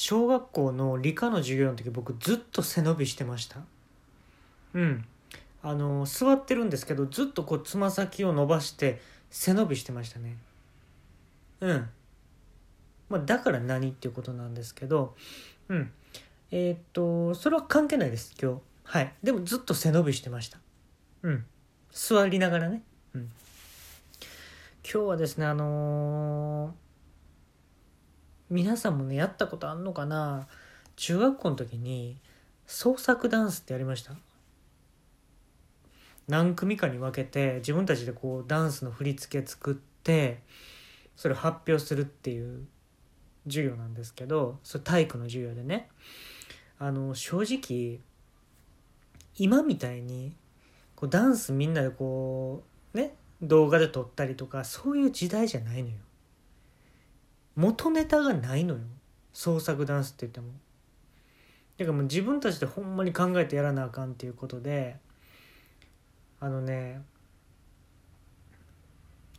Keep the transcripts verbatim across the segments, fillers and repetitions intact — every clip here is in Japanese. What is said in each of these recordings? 小学校の理科の授業の時、僕ずっと背伸びしてました。うん。あの座ってるんですけど、ずっとこうつま先を伸ばして背伸びしてましたね。うん。まあ、だから何っていうことなんですけど、うん。えー、っとそれは関係ないです今日。はい。でもずっと背伸びしてました。うん。座りながらね。うん。今日はですね、あのー、皆さんもねやったことあんのかな。中学校の時に創作ダンスってやりました。何組かに分けて自分たちでこうダンスの振り付け作ってそれを発表するっていう授業なんですけど、それ体育の授業でね、あの正直今みたいにこうダンスみんなでこうね動画で撮ったりとかそういう時代じゃないのよ。元ネタがないのよ、創作ダンスって言っても。だからもう自分たちでほんまに考えてやらなあかんっていうことで、あのね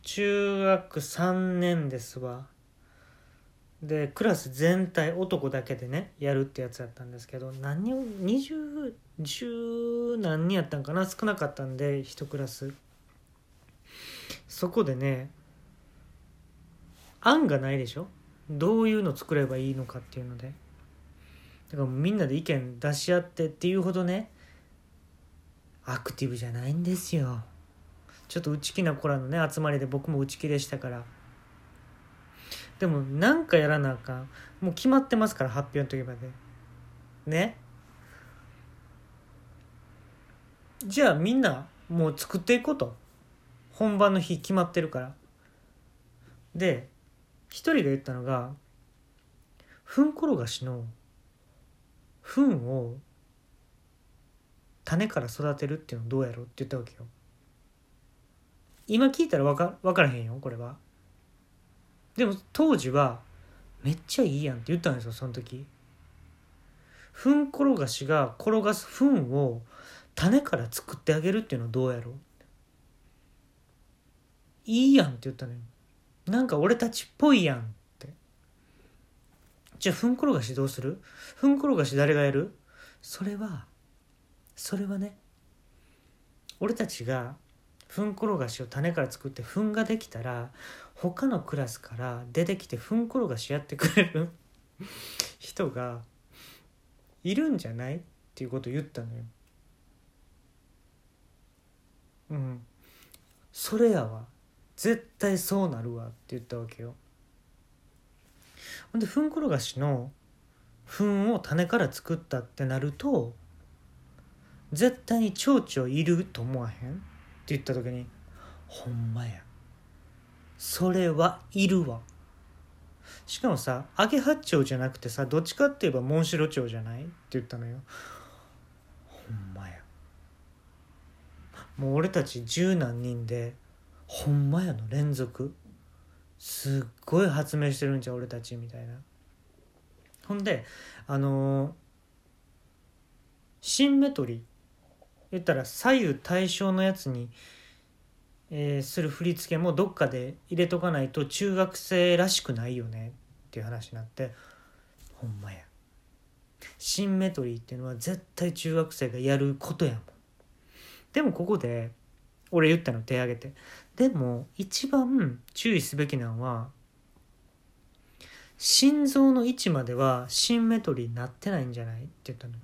中学さんねんですわ。でクラス全体男だけでねやるってやつだったんですけど、何をにじゅう、じゅう何人やったんかな、少なかったんで一クラス。そこでね案がないでしょ、どういうの作ればいいのかっていうので。だからみんなで意見出し合ってっていうほどねアクティブじゃないんですよ。ちょっと内気な子らのね集まりで、僕も内気でしたから。でもなんかやらなあかん、もう決まってますから発表の時までね。じゃあみんなもう作っていこうと、本番の日決まってるから。で一人が言ったのが、ふん転がしのふんを種から育てるっていうのどうやろうって言ったわけよ。今聞いたら分か、分からへんよこれは。でも当時はめっちゃいいやんって言ったんですよその時。ふん転がしが転がすふんを種から作ってあげるっていうのどうやろう、いいやんって言ったのよ。なんか俺たちっぽいやんって。じゃあふん転がしどうする、ふん転がし誰がやる、それはそれはね、俺たちがふん転がしを種から作ってふんができたら他のクラスから出てきてふん転がしやってくれる人がいるんじゃないっていうことを言ったのよ。うん、それやわ、絶対そうなるわって言ったわけよ。ほんでふん転がしのふんを種から作ったってなると絶対に蝶々いると思わへんって言った時に、ほんまやそれはいるわ。しかもさアゲハチョウじゃなくてさ、どっちかって言えばモンシロチョウじゃないって言ったのよ。ほんまや、もう俺たち十何人でほんまやの連続、すっごい発明してるんじゃ俺たちみたいな。ほんであのー、シンメトリー言ったら左右対称のやつに、えー、する振り付けもどっかで入れとかないと中学生らしくないよねっていう話になって、ほんまやシンメトリーっていうのは絶対中学生がやることやもん。でもここで俺言ったの手挙げて、でも一番注意すべきなのは心臓の位置まではシンメトリーになってないんじゃないって言ったの。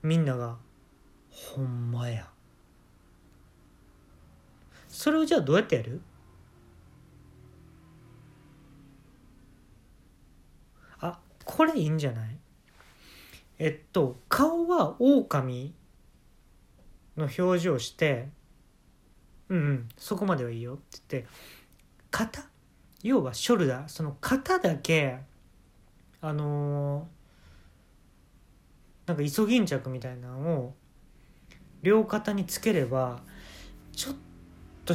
みんながほんまや、それをじゃあどうやってやる？あ、これいいんじゃない？えっと顔は狼の表情して、うんうんそこまではいいよって言って、肩、要はショルダー、その肩だけあのー、なんかイソギンチャクみたいなのを両肩につければちょっと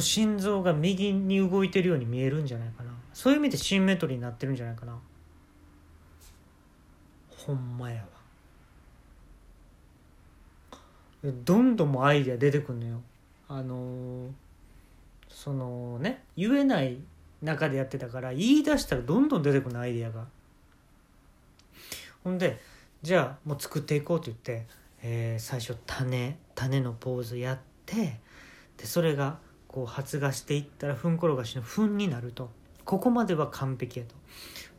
と心臓が右に動いてるように見えるんじゃないかな。そういう意味でシンメトリーになってるんじゃないかな。ほんまやわ、どんどんもアイデア出てくんのよ。あのー、そのね言えない中でやってたから、言い出したらどんどん出てくるのアイデアが。ほんでじゃあもう作っていこうと言って、えー、最初種種のポーズやって、でそれがこう発芽していったらふんころがしのふんになると、ここまでは完璧やと。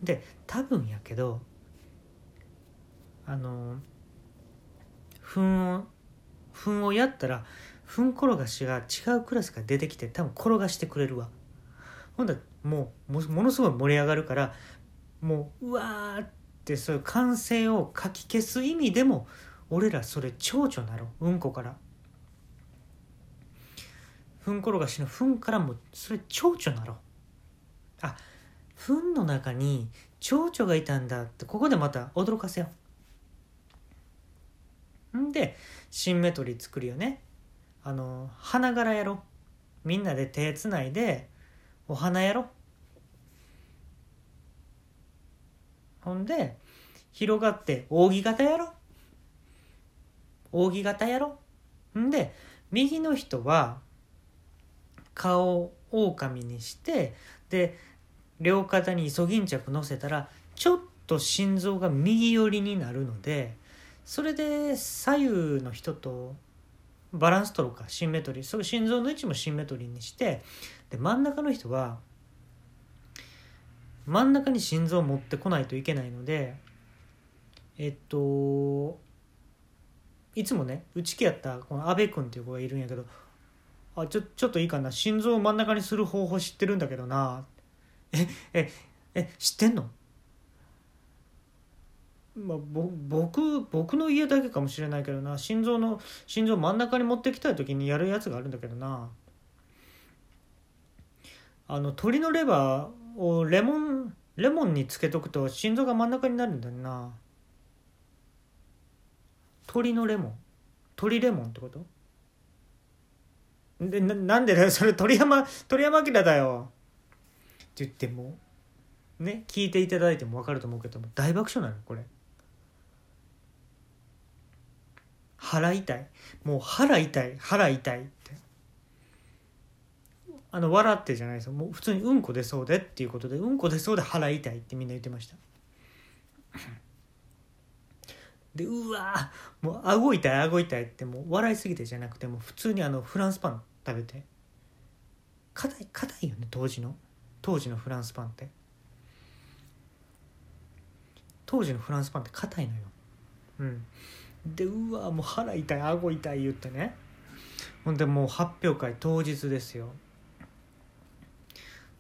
で多分やけどあのふんをふんをやったらふん転がしが違うクラスから出てきて多分転がしてくれるわ。ほんだらもう も, ものすごい盛り上がるから、もううわーってそういう歓声をかき消す意味でも俺らそれ蝶々なろう。うんこからふん転がしのふんからもそれ蝶々なろう。あ、ふんの中に蝶々がいたんだって、ここでまた驚かせよう。んでシンメトリー作るよね。あの花柄やろ。みんなで手つないでお花やろ。ほんで広がって扇形やろ、扇形やろ。んで右の人は顔を狼にして、で両肩にイソギンチャク乗せたらちょっと心臓が右寄りになるので、それで左右の人とバランス取ろうか、シンメトリー。それ心臓の位置もシンメトリーにして、で真ん中の人は真ん中に心臓を持ってこないといけないので、えっといつもね打ち気やったこの阿部君っていう子がいるんやけど、あちょ、ちょっといいかな、心臓を真ん中にする方法知ってるんだけどな。えええ知ってんの？まあ、ぼ僕僕の家だけかもしれないけどな、心臓の心臓真ん中に持ってきたい時にやるやつがあるんだけどな。あの鳥のレバーをレモンレモンにつけとくと心臓が真ん中になるんだよな。鳥のレモン、鳥レモンってこと？で な, なんでだよそれ、鳥山鳥山明だよって言ってもね、聞いていただいても分かると思うけども大爆笑なのこれ。腹痛い、もう腹痛い腹痛いって、あの笑ってじゃないですよ、もう普通にうんこ出そうでっていうことで、うんこ出そうで腹痛いってみんな言ってました。でうわーもう顎痛い顎痛いって、もう笑いすぎてじゃなくてもう普通にあのフランスパン食べて、硬い硬いよね当時の当時のフランスパンって、当時のフランスパンって硬いのよ。うんでうわもう腹痛い顎痛い言ってね。ほんでもう発表会当日ですよ。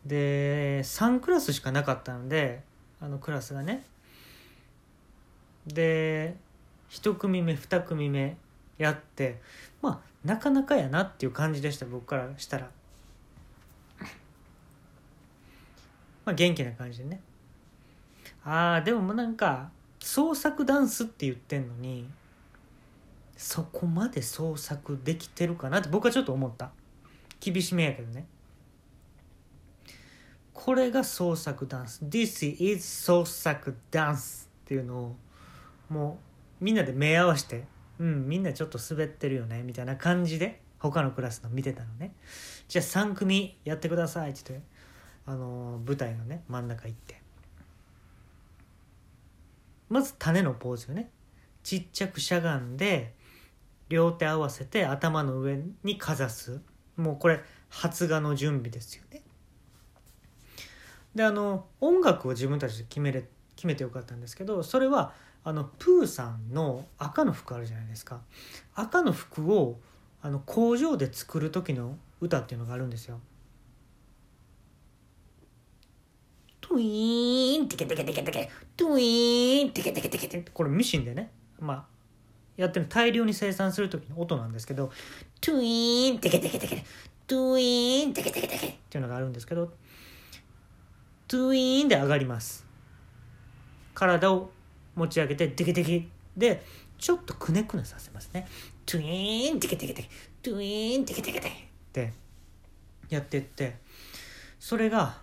でさんクラスしかなかったんで、あのクラスがね、でいち組目に組目やって、まあなかなかやなっていう感じでした僕からしたら。まあ元気な感じでね。あーでもなんか創作ダンスって言ってんのにそこまで創作できてるかなって僕はちょっと思った。厳しめやけどね。これが創作ダンス、 This is 創作ダンスっていうのをもうみんなで目合わせて、うんみんなちょっと滑ってるよねみたいな感じで他のクラスの見てたのね。じゃあさん組やってくださいって言って、あのー、舞台のね真ん中行って、まず種のポーズよね。ちっちゃくしゃがんで両手合わせて頭の上にかざす、もうこれ発芽の準備ですよね。であの音楽を自分たちで決めれ決めてよかったんですけど、それはあのプーさんの赤の服あるじゃないですか。赤の服をあの工場で作る時の歌っていうのがあるんですよ。トゥイーンテケテケテケテケトゥイーンテケテケテケテケ、これミシンでね、まあやってる大量に生産する時の音なんですけど、トゥイーンテケテケテケトゥイーンテケテケテケっていうのがあるんですけど、トゥイーンで上がります。体を持ち上げてテケテケでちょっとくねくねさせますね。トゥイーンテケテケテケトゥイーンテケテケテケってやってって、それが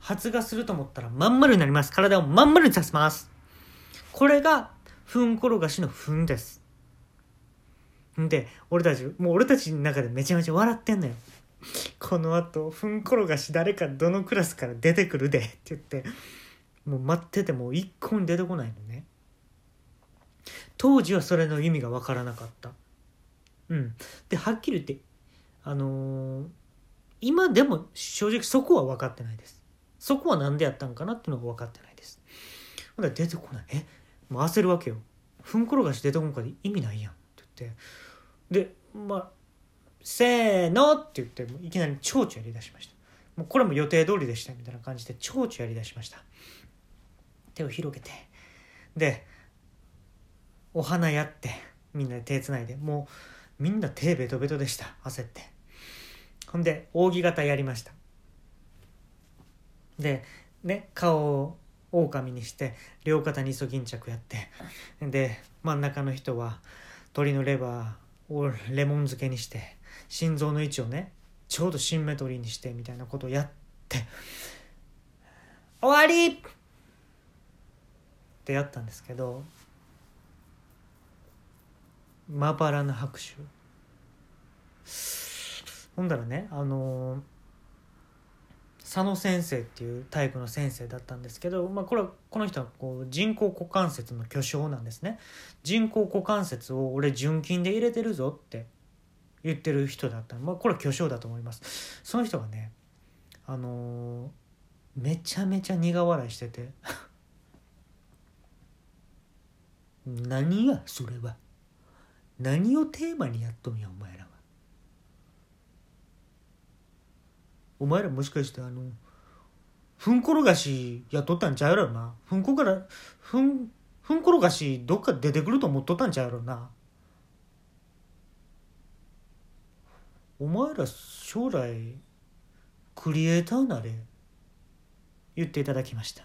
発芽すると思ったらまん丸になります。体をまん丸にさせます。これがふん転がしのふんです。んで俺たちもう俺たちの中でめちゃめちゃ笑ってんのよ。このあとふん転がし誰かどのクラスから出てくるでって言って、もう待ってても一向に出てこないのね。当時はそれの意味が分からなかった。うん。で、はっきり言って、あのー、今でも正直そこは分かってないです。そこは何でやったんかなっていうのが分かってないです。ほんで出てこない。え、もう焦るわけよ。ふんころがし出てこんかで意味ないやんって言って。で、まあ、せーのって言って、もういきなり蝶々やりだしました。もうこれも予定通りでしたみたいな感じで蝶々やりだしました。手を広げて、で、お花やって、みんなで手つないで、もうみんな手ベトベトでした、焦って。ほんで、扇形やりました。で、ね、顔を狼にして、両肩にイソギンチャクやって、で、真ん中の人は鳥のレバーをレモン漬けにして、心臓の位置をね、ちょうどシンメトリーにしてみたいなことをやって、終わりってやったんですけど、まばらな拍手。ほんだらね、あのー、佐野先生っていう体育の先生だったんですけど、まあ、これはこの人はこう人工股関節の巨匠なんですね。人工股関節を俺純金で入れてるぞって言ってる人だった、まあ、これは巨匠だと思います。その人がね、あのー、めちゃめちゃ苦笑いしてて何やそれは、何をテーマにやっとんやお前らは。お前らもしかしてあのふんころがしやっとったんちゃうやろな。ふんこからふんふんころがしどっか出てくると思っとったんちゃうやろな。お前ら将来クリエイターなれ、言っていただきました。